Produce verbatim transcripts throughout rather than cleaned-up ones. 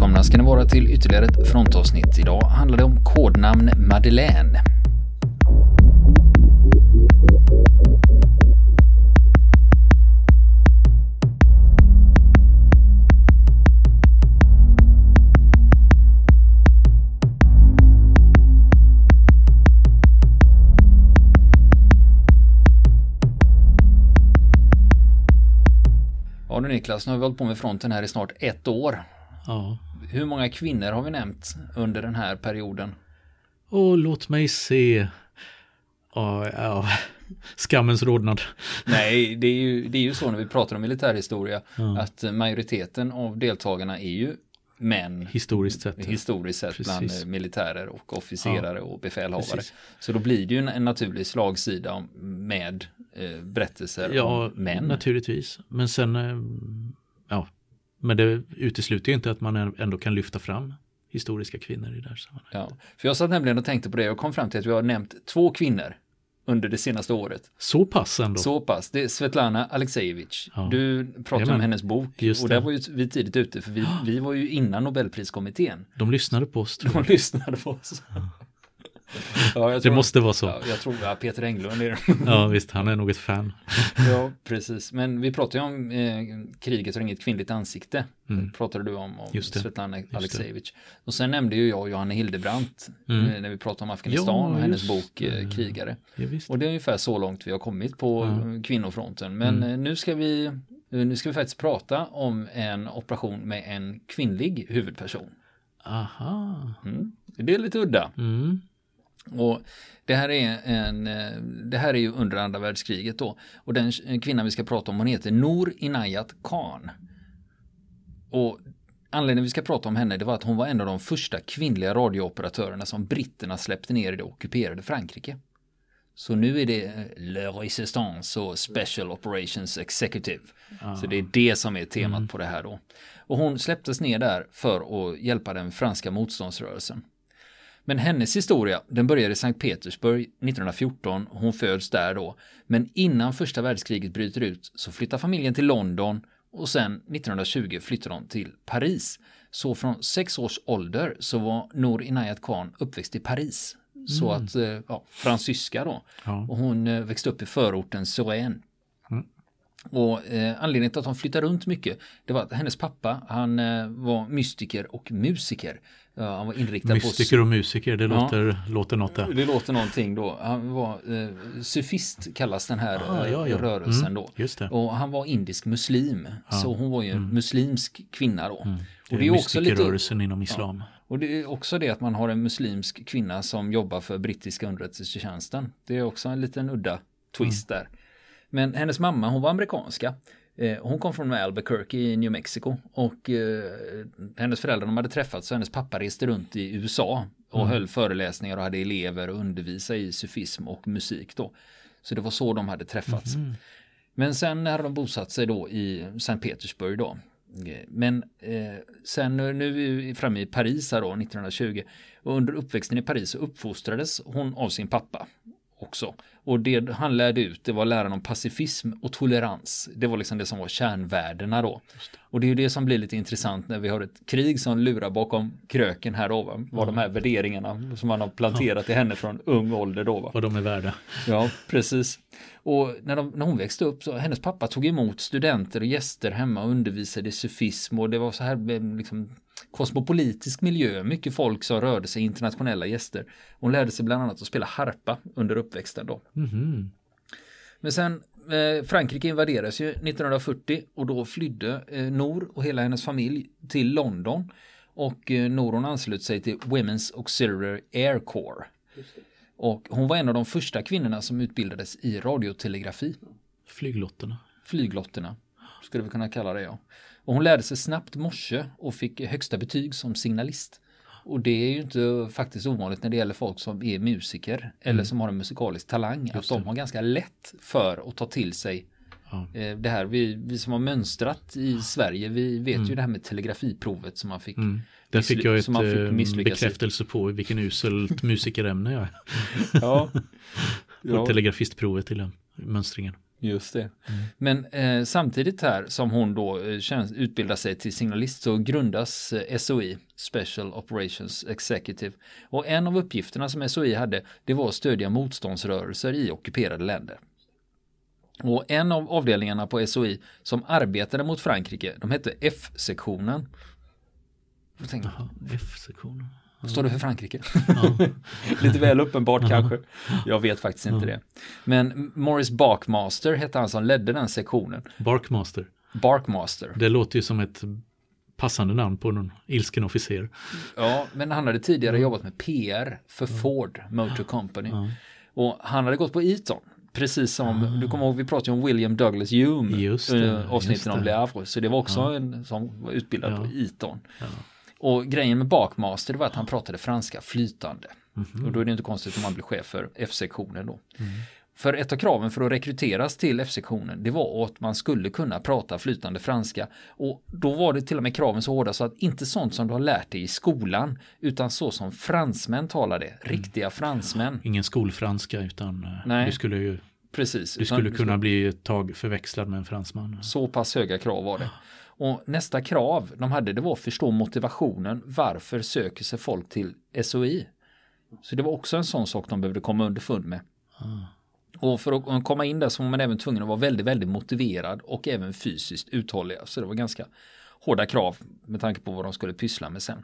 välkomna ska ni vara till ytterligare ett frontavsnitt. Idag handlar det om kodnamn Madeleine. Ja, Niklas, nu har vi hållit på med fronten här i snart ett år. Ja. Hur många kvinnor har vi nämnt under den här perioden? Åh, låt mig se. Ja, ja. Skammens rodnad. Nej, det är, ju, det är ju så när vi pratar om militärhistoria, ja, att majoriteten av deltagarna är ju män. Historiskt sett. Historiskt sett, precis, bland militärer och officerare, ja, och befälhavare. Precis. Så då blir det ju en, en naturlig slagsida med eh, berättelser, ja, om män. Ja, naturligtvis. Men sen, eh, ja, men det utesluter ju inte att man ändå kan lyfta fram historiska kvinnor i det här sammanhanget. Ja, för jag satt nämligen och tänkte på det och kom fram till att vi har nämnt två kvinnor under det senaste året. Så pass ändå. Så pass. Det är Svetlana Aleksejevich. Ja. Du pratade, ja, om hennes bok. Och där var ju vi tidigt ute. För vi, vi var ju innan Nobelpriskommittén. De lyssnade på oss. De lyssnade på oss. Ja. Ja, jag tror, det måste vara så. Ja, jag tror ja, Peter Englund är det. Ja visst, han är nog ett fan. Ja, precis. Men vi pratade ju om eh, kriget och inget kvinnligt ansikte. Mm. Pratade du om, om Svetlana Aleksejevich. Och sen nämnde ju jag Johanna Hildebrandt, mm, när vi pratade om Afghanistan, ja, och hennes bok eh, Krigare. Ja, och det är ungefär så långt vi har kommit på, ja, kvinnofronten. Men mm. nu ska vi nu ska vi faktiskt prata om en operation med en kvinnlig huvudperson. Aha. Mm. Det är lite udda. Mm. Och det här är en det här är ju under andra världskriget då, och den kvinnan vi ska prata om, hon heter Noor Inayat Khan. Och anledningen vi ska prata om henne, det var att hon var en av de första kvinnliga radiooperatörerna som britterna släppte ner i det ockuperade Frankrike. Så nu är det Le Resistance och Special Operations Executive. Ah. Så det är det som är temat mm. på det här då. Och hon släpptes ner där för att hjälpa den franska motståndsrörelsen. Men hennes historia, den började i Sankt Petersburg nittonhundrafjorton, hon föds där då. Men innan första världskriget bryter ut så flyttar familjen till London och sen nittonhundratjugo flyttar de till Paris. Så från sex års ålder så var Noor Inayat Khan uppväxt i Paris. Mm. Så att, ja, fransyska då. Ja. Och hon växte upp i förorten Suren. Mm. Och eh, anledningen till att hon flyttade runt mycket, det var att hennes pappa, han eh, var mystiker och musiker. Uh, han var inriktad mystiker på... Mystiker och musiker, det låter, ja, låter något där. Det låter någonting då. Han var eh, sufist, kallas den här ah, ja, ja. rörelsen mm, då. Just det. Och han var indisk muslim, ah, så hon var ju en mm. muslimsk kvinna då. Mm. Det är, och det är också lite rörelsen inom islam. Ja. Och det är också det att man har en muslimsk kvinna som jobbar för brittiska underrättelsetjänsten. Det är också en liten udda twist mm. där. Men hennes mamma, hon var amerikanska. Hon kom från Albuquerque i New Mexico. Och eh, hennes föräldrar, de hade träffats, så hennes pappa reste runt i U S A och mm. höll föreläsningar och hade elever och undervisa i sufism och musik då. Så det var så de hade träffats. Mm. Men sen hade de bosatt sig då i Sankt Petersburg då. Men eh, sen nu är vi framme i Paris här då, nittonhundratjugo. Och under uppväxten i Paris så uppfostrades hon av sin pappa också. Och det han lärde ut, det var läran om pacifism och tolerans. Det var liksom det som var kärnvärdena då. Och det är ju det som blir lite intressant när vi har ett krig som lurar bakom kröken här då. Va? Vad mm. de här värderingarna som man har planterat mm. i henne från ung ålder då. Va? Vad de är värda. Ja, precis. Och när, de, när hon växte upp så hennes pappa tog emot studenter och gäster hemma och undervisade i sufism. Och det var så här liksom kosmopolitisk miljö. Mycket folk som rörde sig, internationella gäster. Hon lärde sig bland annat att spela harpa under uppväxten då. Mm-hmm. Men sen eh, Frankrike invaderas ju nittonhundrafyrtio och då flydde eh, Noor och hela hennes familj till London, och eh, Noor hon anslöt sig till Women's Auxiliary Air Corps, och hon var en av de första kvinnorna som utbildades i radiotelegrafi. Flyglotterna. Flyglotterna skulle vi kunna kalla det, ja. Och hon lärde sig snabbt morse och fick högsta betyg som signalist. Och det är ju inte faktiskt ovanligt när det gäller folk som är musiker mm. eller som har en musikalisk talang. Just att de har ganska lätt för att ta till sig ja. eh, det här. Vi, vi som har mönstrat i ja. Sverige, vi vet mm. ju det här med telegrafiprovet som man fick mm. Där fick jag som ett bekräftelse i. på vilken uselt musikerämne jag är. Ja. På ja. telegrafistprovet till mönstringen. Just det. Mm. Men eh, samtidigt här som hon då eh, tjänst, utbildar sig till signalist så grundas eh, S O I, Special Operations Executive. Och en av uppgifterna som S O I hade, det var att stödja motståndsrörelser i ockuperade länder. Och en av avdelningarna på S O I som arbetade mot Frankrike, de hette F-sektionen. Jaha, F-sektionen. Vad står det för Frankrike? Ja. Lite väl uppenbart kanske. Jag vet faktiskt inte ja. det. Men Maurice Buckmaster hette han som ledde den sektionen. Buckmaster. Buckmaster. Det låter ju som ett passande namn på någon ilsken officer. Ja, men han hade tidigare ja. jobbat med P R för ja. Ford Motor Company. Ja. Och han hade gått på Eton. Precis som, ah. du kommer ihåg, vi pratade om William Douglas Hume. Just det, avsnitten om Leavre. Så det var också ja. en som var utbildad ja. på Eton. Ja. Och grejen med Buckmaster var att han pratade franska flytande. Mm-hmm. Och då är det inte konstigt om man blir chef för F-sektionen då. Mm. För ett av kraven för att rekryteras till F-sektionen, det var att man skulle kunna prata flytande franska. Och då var det till och med kraven så hårda så att inte sånt som du har lärt dig i skolan, utan så som fransmän talade, mm. riktiga fransmän. Ingen skolfranska, utan Nej. du skulle ju Precis, du utan, skulle kunna bli ett tag förväxlad med en fransman. Så pass höga krav var det. Och nästa krav de hade, det var att förstå motivationen. Varför söker sig folk till S O I? Så det var också en sån sak de behövde komma underfund med. Mm. Och för att komma in där så var man även tvungen att vara väldigt, väldigt motiverad och även fysiskt uthållig. Så det var ganska hårda krav med tanke på vad de skulle pyssla med sen.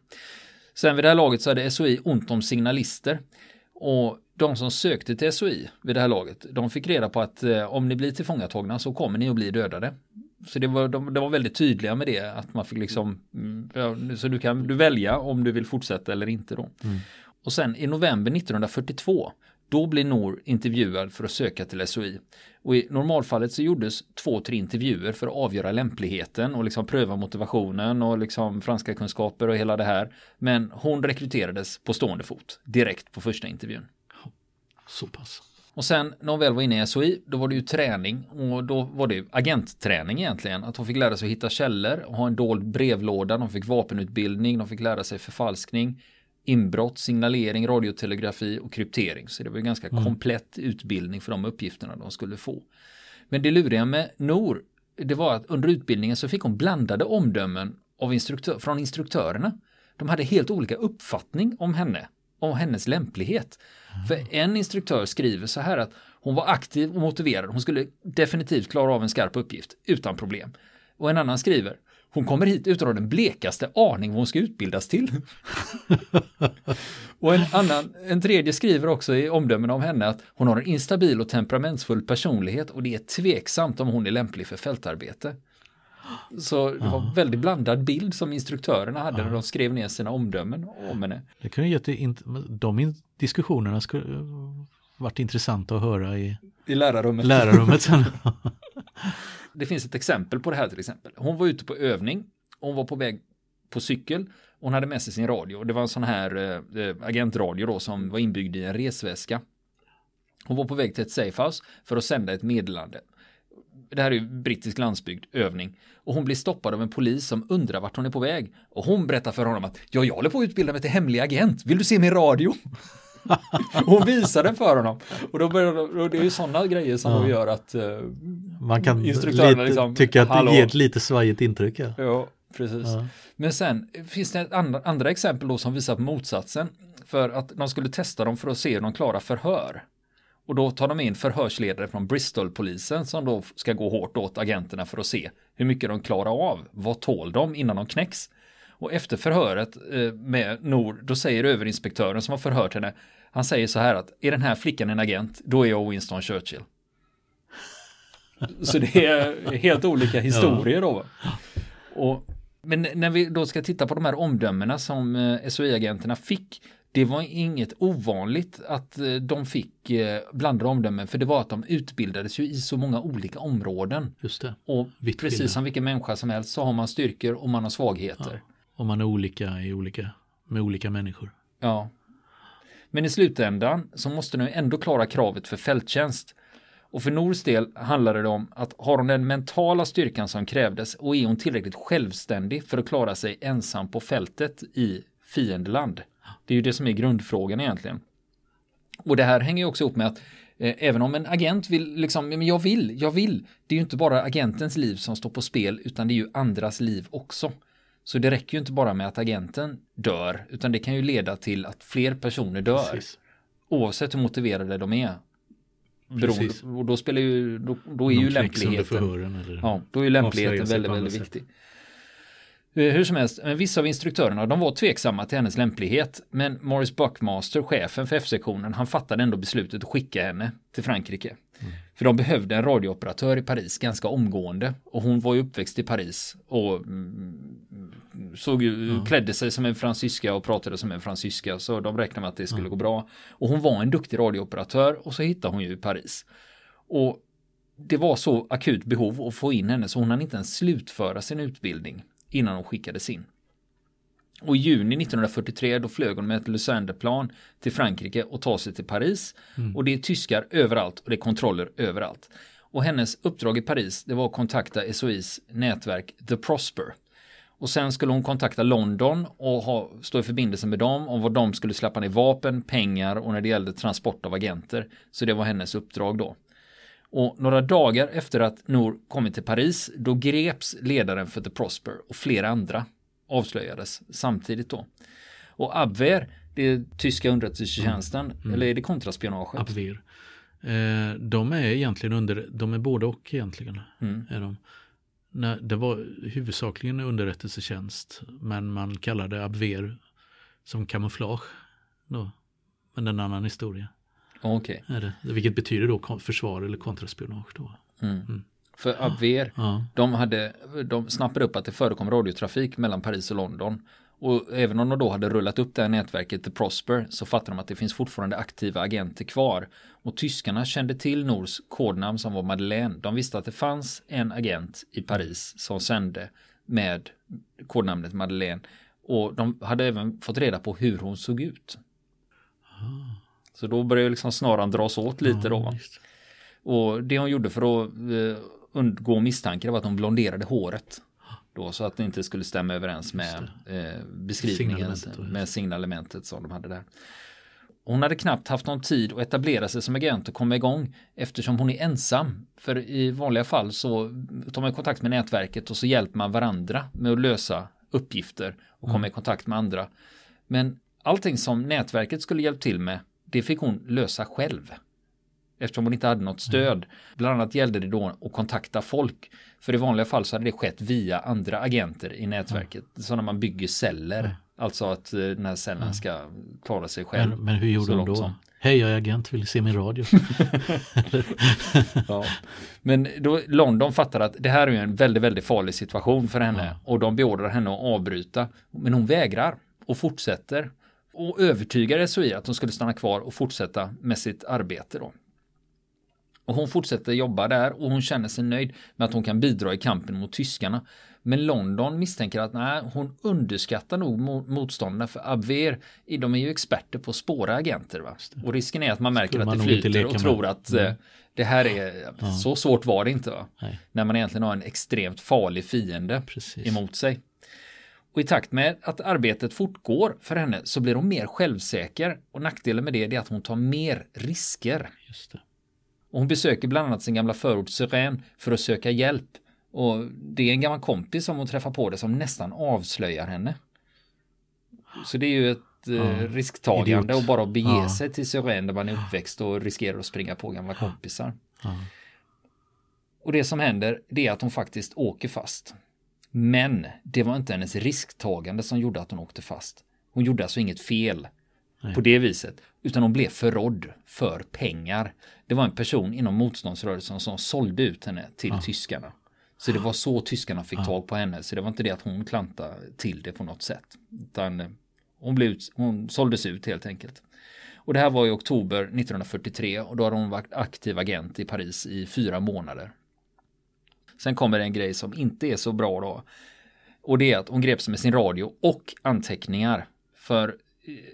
Sen vid det här laget så hade S O I ont om signalister. Och de som sökte till S O I vid det här laget, de fick reda på att eh, om ni blir tillfångatagna så kommer ni att bli dödade. Så det var, de, de var väldigt tydliga med det, att man fick liksom, så du kan du välja om du vill fortsätta eller inte då. Mm. Och sen i november nittonhundrafyrtiotvå, då blir Noor intervjuad för att söka till S O I. Och i normalfallet så gjordes två, tre intervjuer för att avgöra lämpligheten och liksom pröva motivationen och liksom franska kunskaper och hela det här. Men hon rekryterades på stående fot direkt på första intervjun. Så pass. Och sen när hon väl var inne i S O I, då var det ju träning, och då var det agentträning egentligen. Att hon fick lära sig att hitta källor och ha en dold brevlåda, de fick vapenutbildning, de fick lära sig förfalskning, inbrott, signalering, radiotelegrafi och kryptering. Så det var ju ganska mm. komplett utbildning för de uppgifterna de skulle få. Men det luriga med Noor, det var att under utbildningen så fick hon blandade omdömen av instruktör, från instruktörerna. De hade helt olika uppfattning om henne. Om hennes lämplighet. Mm. För en instruktör skriver så här att hon var aktiv och motiverad. Hon skulle definitivt klara av en skarp uppgift utan problem. Och en annan skriver, hon kommer hit utan den blekaste aning vad hon ska utbildas till. Och en annan, en tredje skriver också i omdömen om henne att hon har en instabil och temperamentsfull personlighet och det är tveksamt om hon är lämplig för fältarbete. Så det var en väldigt blandad bild som instruktörerna hade när de skrev ner sina omdömen om henne. Det kunde jätteint- de diskussionerna skulle varit intressanta att höra i, I lärarrummet. lärarrummet sen. Det finns ett exempel på det här till exempel. Hon var ute på övning, hon var på väg på cykel, hon hade med sig sin radio. Det var en sån här äh, agentradio då, som var inbyggd i en resväska. Hon var på väg till ett safehouse för att sända ett meddelande. Det här är ju brittisk landsbygd övning. Och hon blir stoppad av en polis som undrar vart hon är på väg. Och hon berättar för honom att ja, jag håller på att utbilda mig till hemlig agent. Vill du se min radio? Hon visar den för honom. Och då börjar, och det är ju sådana grejer som ja. gör att uh, man kan lite, liksom, tycka att Hallå. det ger ett lite svajigt intryck. Ja, ja precis. Ja. Men sen finns det ett andra, andra exempel då som visar på motsatsen. För att de skulle testa dem för att se om de klarar förhör. Och då tar de in förhörsledare från Bristol-polisen som då ska gå hårt åt agenterna för att se hur mycket de klarar av. Vad tål de innan de knäcks? Och efter förhöret med Noor, då säger överinspektören som har förhört henne, han säger så här att, är den här flickan en agent? Då är jag Winston Churchill. Så det är helt olika historier då. Och, men när vi då ska titta på de här omdömena som S O I-agenterna fick, det var inget ovanligt att de fick blandade omdömen, för det var att de utbildades ju i så många olika områden. Just det. Och vitt precis bilden. Som vilken människa som helst så har man styrkor och man har svagheter. Ja. Och man är olika, i olika med olika människor. Ja. Men i slutändan så måste de ändå klara kravet för fälttjänst. Och för Noors del handlade det om att har hon den mentala styrkan som krävdes och är hon tillräckligt självständig för att klara sig ensam på fältet i fiendeland. Det är ju det som är grundfrågan egentligen. Och det här hänger ju också ihop med att eh, även om en agent vill, liksom, men jag vill, jag vill. Det är ju inte bara agentens liv som står på spel, utan det är ju andras liv också. Så det räcker ju inte bara med att agenten dör, utan det kan ju leda till att fler personer dör. Precis. Oavsett hur motiverade de är. Beroende, och då spelar ju, då, då är ju lämpligheten, eller ja, då är ju lämpligheten väldigt, väldigt viktig. Hur som helst, men vissa av instruktörerna, de var tveksamma till hennes lämplighet, men Maurice Buckmaster, chefen för F-sektionen, han fattade ändå beslutet att skicka henne till Frankrike. Mm. För de behövde en radiooperatör i Paris ganska omgående, och hon var ju uppväxt i Paris och mm, såg ju, mm. klädde sig som en fransyska och pratade som en fransyska, så de räknade med att det skulle mm. gå bra. Och hon var en duktig radiooperatör, och så hittade hon ju i Paris. Och det var så akut behov att få in henne så hon hann inte ens slutföra sin utbildning innan hon skickades in. Och i juni nittonhundrafyrtiotre då flög hon med ett Lysander-plan till Frankrike och tog sig till Paris. Mm. Och det är tyskar överallt och det är kontroller överallt. Och hennes uppdrag i Paris, det var att kontakta S O I:s nätverk The Prosper. Och sen skulle hon kontakta London och ha, stå i förbindelse med dem om vad de skulle släppa ner vapen, pengar och när det gällde transport av agenter. Så det var hennes uppdrag då. Och några dagar efter att Noor kommit till Paris, då greps ledaren för The Prosper och flera andra avslöjades samtidigt då. Och Abwehr, det är tyska underrättelsetjänsten, mm. Mm. eller är det kontraspionaget? Abwehr. Eh, de är egentligen under, de är både och egentligen. Mm. Är de. Nej, det var huvudsakligen underrättelsetjänst, men man kallade Abwehr som kamouflage då. Men det är en annan historia. Okay. Är det, vilket betyder då försvar eller kontraspionage då. Mm. Mm. För Abwehr, ja. de, hade, de snappade upp att det förekom radiotrafik mellan Paris och London. Och även om de då hade rullat upp det här nätverket till Prosper, så fattade de att det finns fortfarande aktiva agenter kvar. Och tyskarna kände till Noors kodnamn som var Madeleine. De visste att det fanns en agent i Paris som sände med kodnamnet Madeleine. Och de hade även fått reda på hur hon såg ut. Ah. Så då började liksom snaran dras åt lite ja, då. Va? Och det hon gjorde för att eh, undgå misstankar var att hon blonderade håret. Då, så att det inte skulle stämma överens med eh, beskrivningen, signalementet, med signalementet som de hade där. Hon hade knappt haft någon tid att etablera sig som agent och komma igång, eftersom hon är ensam. För i vanliga fall så tar man kontakt med nätverket och så hjälper man varandra med att lösa uppgifter och komma mm. i kontakt med andra. Men allting som nätverket skulle hjälpa till med, det fick hon lösa själv, eftersom hon inte hade något stöd. Mm. Bland annat gällde det då att kontakta folk. För i vanliga fall så hade det skett via andra agenter i nätverket. Mm. Så när man bygger celler. Mm. Alltså att den här cellen mm. ska klara sig själv. Men, men hur gjorde de då? Som. Hej, jag är agent, vill se min radio. Ja. Men då London fattade att det här är en väldigt, väldigt farlig situation för henne. Mm. Och de beordrar henne att avbryta. Men hon vägrar och fortsätter. Och övertygade S O I att hon skulle stanna kvar och fortsätta med sitt arbete då. Och hon fortsätter jobba där och hon känner sig nöjd med att hon kan bidra i kampen mot tyskarna. Men London misstänker att nej, hon underskattar nog motståndarna, för Abwehr, de är ju experter på att spåra agenter. Va? Och risken är att man märker man att det flyter och tror att mm. det här är, ja. så svårt var det inte. Va? När man egentligen har en extremt farlig fiende Precis. emot sig. Och i takt med att arbetet fortgår för henne så blir hon mer självsäker, och nackdelen med det är att hon tar mer risker. Just det. Och hon besöker bland annat sin gamla förort Suren för att söka hjälp. Och det är en gammal kompis som hon träffar på det som nästan avslöjar henne. Så det är ju ett ja, eh, risktagande idiot. Och bara att bege ja. sig till Suren där man är uppväxt och riskerar att springa på gamla kompisar. Ja. Och det som händer, det är att hon faktiskt åker fast. Men det var inte hennes risktagande som gjorde att hon åkte fast. Hon gjorde alltså inget fel. Nej. På det viset, utan hon blev förrådd för pengar. Det var en person inom motståndsrörelsen som sålde ut henne till ja. tyskarna. Så det var så tyskarna fick ja. tag på henne. Så det var inte det att hon klantade till det på något sätt. Utan hon, blev ut, hon såldes ut helt enkelt. Och det här var i oktober nittonhundrafyrtiotre, och då hade hon varit aktiv agent i Paris i fyra månader. Sen kommer det en grej som inte är så bra då. Och det är att hon greps med sin radio och anteckningar. För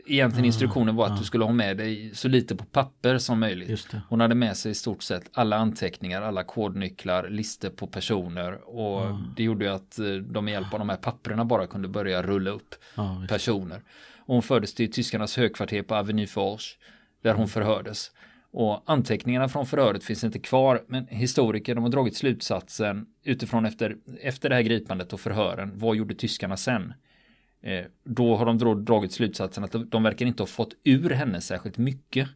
egentligen instruktionen var att du skulle ha med dig så lite på papper som möjligt. Hon hade med sig i stort sett alla anteckningar, alla kodnycklar, listor på personer, och mm. det gjorde ju att de med hjälp av de här papperna bara kunde börja rulla upp ja, personer. Och hon fördes till tyskarnas högkvarter på Avenue Forge där hon förhördes. Och anteckningarna från förhöret finns inte kvar, men historiker de har dragit slutsatsen utifrån efter, efter det här gripandet och förhören. Vad gjorde tyskarna sen? Eh, då har de då dragit slutsatsen att de, de verkar inte ha fått ur henne särskilt mycket.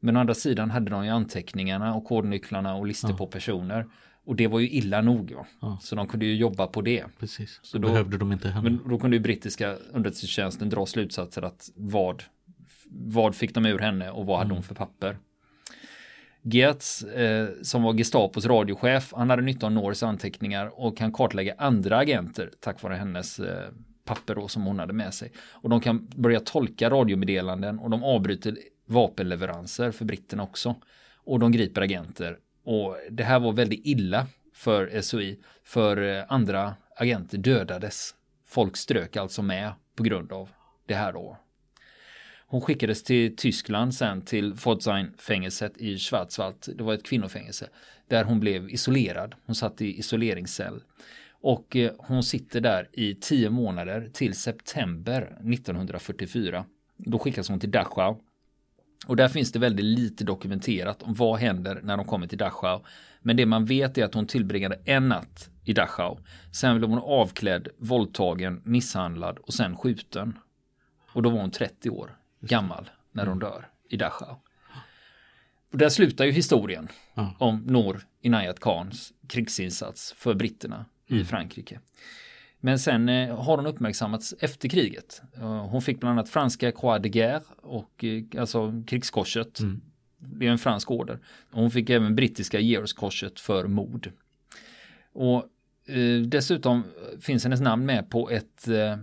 Men å andra sidan hade de ju anteckningarna och kodnycklarna och listor ja. på personer. Och det var ju illa nog. Ja. Ja. Så de kunde ju jobba på det. Precis, så då behövde de inte henne. Men då kunde ju brittiska underrättelsetjänsten dra slutsatser att vad, vad fick de ur henne och vad hade mm. hon för papper. Geertz, eh, som var Gestapos radiochef, han hade nitton års anteckningar och kan kartlägga andra agenter tack vare hennes eh, papper då, som hon hade med sig. Och de kan börja tolka radiomeddelanden och de avbryter vapenleveranser för britterna också. Och de griper agenter. Och det här var väldigt illa för S O I, för andra agenter dödades. Folk strök alltså med på grund av det här då. Hon skickades till Tyskland sen till Pforzheim-fängelset i Schwarzwald. Det var ett kvinnofängelse där hon blev isolerad. Hon satt i isoleringscell. Och hon sitter där i tio månader till september nittonhundrafyrtiofyra. Då skickas hon till Dachau. Och där finns det väldigt lite dokumenterat om vad händer när de kommer till Dachau. Men det man vet är att hon tillbringade en natt i Dachau. Sen blev hon avklädd, våldtagen, misshandlad och sen skjuten. Och då var hon trettio år gammal när hon dör i Dachau. Och där slutar ju historien mm. om Noor Inayat Khans krigsinsats för britterna mm. i Frankrike. Men sen har hon uppmärksammats efter kriget. Hon fick bland annat franska Croix de Guerre, och, alltså krigskorset. Mm. Det är en fransk order. Hon fick även brittiska Georgskorset för mord. Och eh, dessutom finns hennes namn med på ett eh,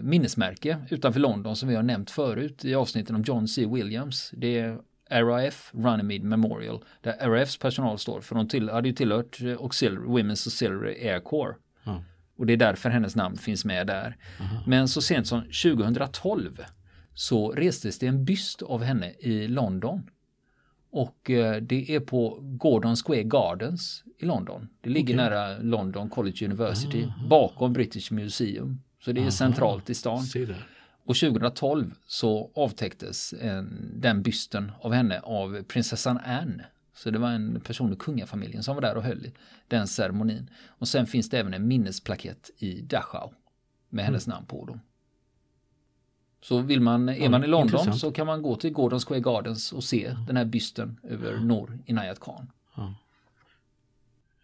minnesmärke utanför London som vi har nämnt förut i avsnitten om John C. Williams. Det är R A F, Runnymede Memorial, där R A F:s personal står. För de till, hade ju tillhört auxiliary, Women's Auxiliary Air Corps. Mm. Och det är därför hennes namn finns med där. Mm. Men så sent som tjugotolv så restes det en byst av henne i London. Och eh, det är på Gordon Square Gardens i London. Det ligger okay. nära London College University, mm. bakom British Museum. Så det är mm. centralt i stan. Och tjugotolv så avtäcktes en, den bysten av henne av prinsessan Anne. Så det var en person i kungafamiljen som var där och höll i den ceremonin. Och sen finns det även en minnesplakett i Dachau med hennes mm. namn på dem. Så vill man, är ja, man i London intressant. Så kan man gå till Gordon Square Gardens och se mm. den här bysten över mm. Noor Inayat Khan. Ja.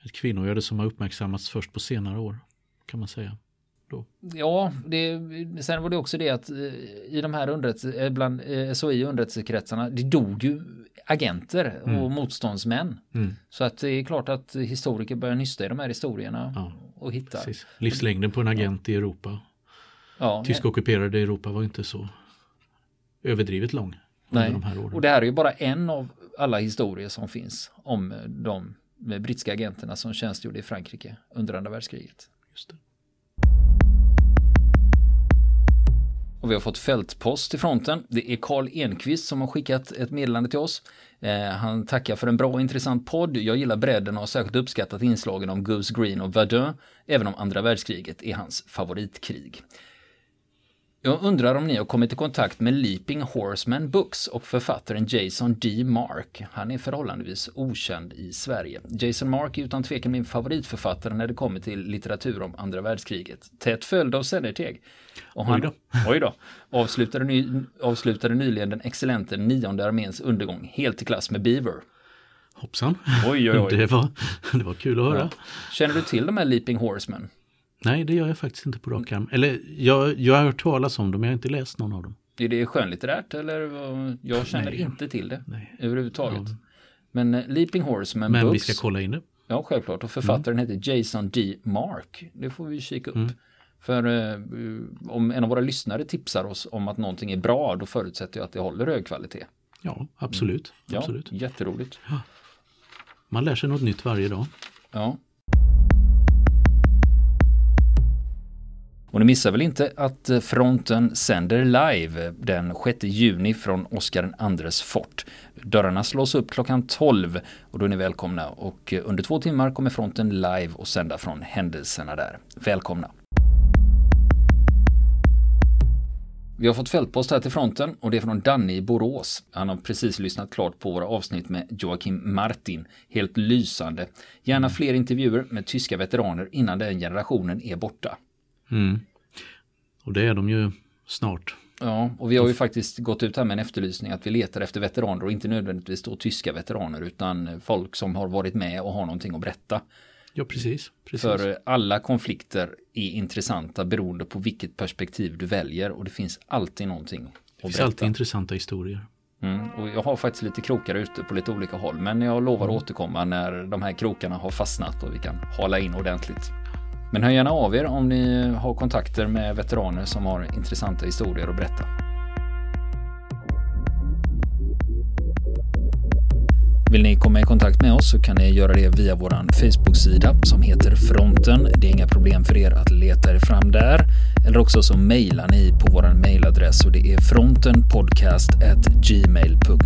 Ett kvinnogöde som har uppmärksammats först på senare år kan man säga. Då. Ja, det, sen var det också det att i de här underrättelse, bland S O I och underrättelsekretsarna, det dog ju agenter och mm. motståndsmän. Mm. Så att det är klart att historiker börjar nysta i de här historierna ja, och hittar. Precis. Livslängden på en agent ja. i Europa. Ja, Tysk men... ockuperade Europa var inte så överdrivet lång under Nej. de här åren. Och det här är ju bara en av alla historier som finns om de brittiska agenterna som tjänstgjorde i Frankrike under andra världskriget. Just det. Och vi har fått fältpost i fronten. Det är Karl Enkvist som har skickat ett meddelande till oss. Eh, han tackar för en bra och intressant podd. Jag gillar bredden och har särskilt uppskattat inslagen om Goose Green och Verdun. Även om andra världskriget är hans favoritkrig. Jag undrar om ni har kommit i kontakt med Leaping Horseman Books och författaren Jason D. Mark. Han är förhållandevis okänd i Sverige. Jason Mark är utan tvekan min favoritförfattare när det kommer till litteratur om andra världskriget. Tätt följd av Sennerteg. Och han, oj då. Oj då, avslutade, ny, avslutade nyligen den excellente nionde arméns undergång helt i klass med Beaver. Hoppsan. Oj, oj, oj. Det var, det var kul att höra. Ja. Känner du till de här Leaping Horseman? Nej, det gör jag faktiskt inte på rak arm. Eller jag, jag har hört talas om dem, jag har inte läst någon av dem. Är det skönlitterärt eller? Jag känner Nej. inte till det Nej. överhuvudtaget. Ja. Men Leaping Horseman Men Books. Men vi ska kolla in det. Ja, självklart. Och författaren mm. heter Jason D. Mark. Det får vi kika upp. Mm. För eh, om en av våra lyssnare tipsar oss om att någonting är bra, då förutsätter jag att det håller hög kvalitet. Ja, absolut. Mm. Ja, absolut. Jätteroligt. Ja. Man lär sig något nytt varje dag. Ja. Och ni missar väl inte att fronten sänder live den sjätte juni från Oscar andres fort. Dörrarna slås upp klockan tolv och då är ni välkomna. Och under två timmar kommer fronten live och sända från händelserna där. Välkomna! Vi har fått fältpost här till fronten och det är från Danny Borås. Han har precis lyssnat klart på våra avsnitt med Joakim Martin. Helt lysande. Gärna fler intervjuer med tyska veteraner innan den generationen är borta. Mm. Och det är de ju snart. Ja, och vi har ju faktiskt gått ut här med en efterlysning att vi letar efter veteraner och inte nödvändigtvis då tyska veteraner utan folk som har varit med och har någonting att berätta. Ja, precis, precis. För alla konflikter är intressanta beroende på vilket perspektiv du väljer och det finns alltid någonting att berätta. Det finns alltid intressanta historier. Mm, och jag har faktiskt lite krokar ute på lite olika håll men jag lovar att återkomma när de här krokarna har fastnat och vi kan hala in ordentligt. Men hör gärna av er om ni har kontakter med veteraner som har intressanta historier att berätta. Vill ni komma i kontakt med oss så kan ni göra det via vår Facebook-sida som heter Fronten. Det är inga problem för er att leta er fram där. Eller också så mejlar ni på vår mejladress och det är frontenpodcast at gmail punkt com.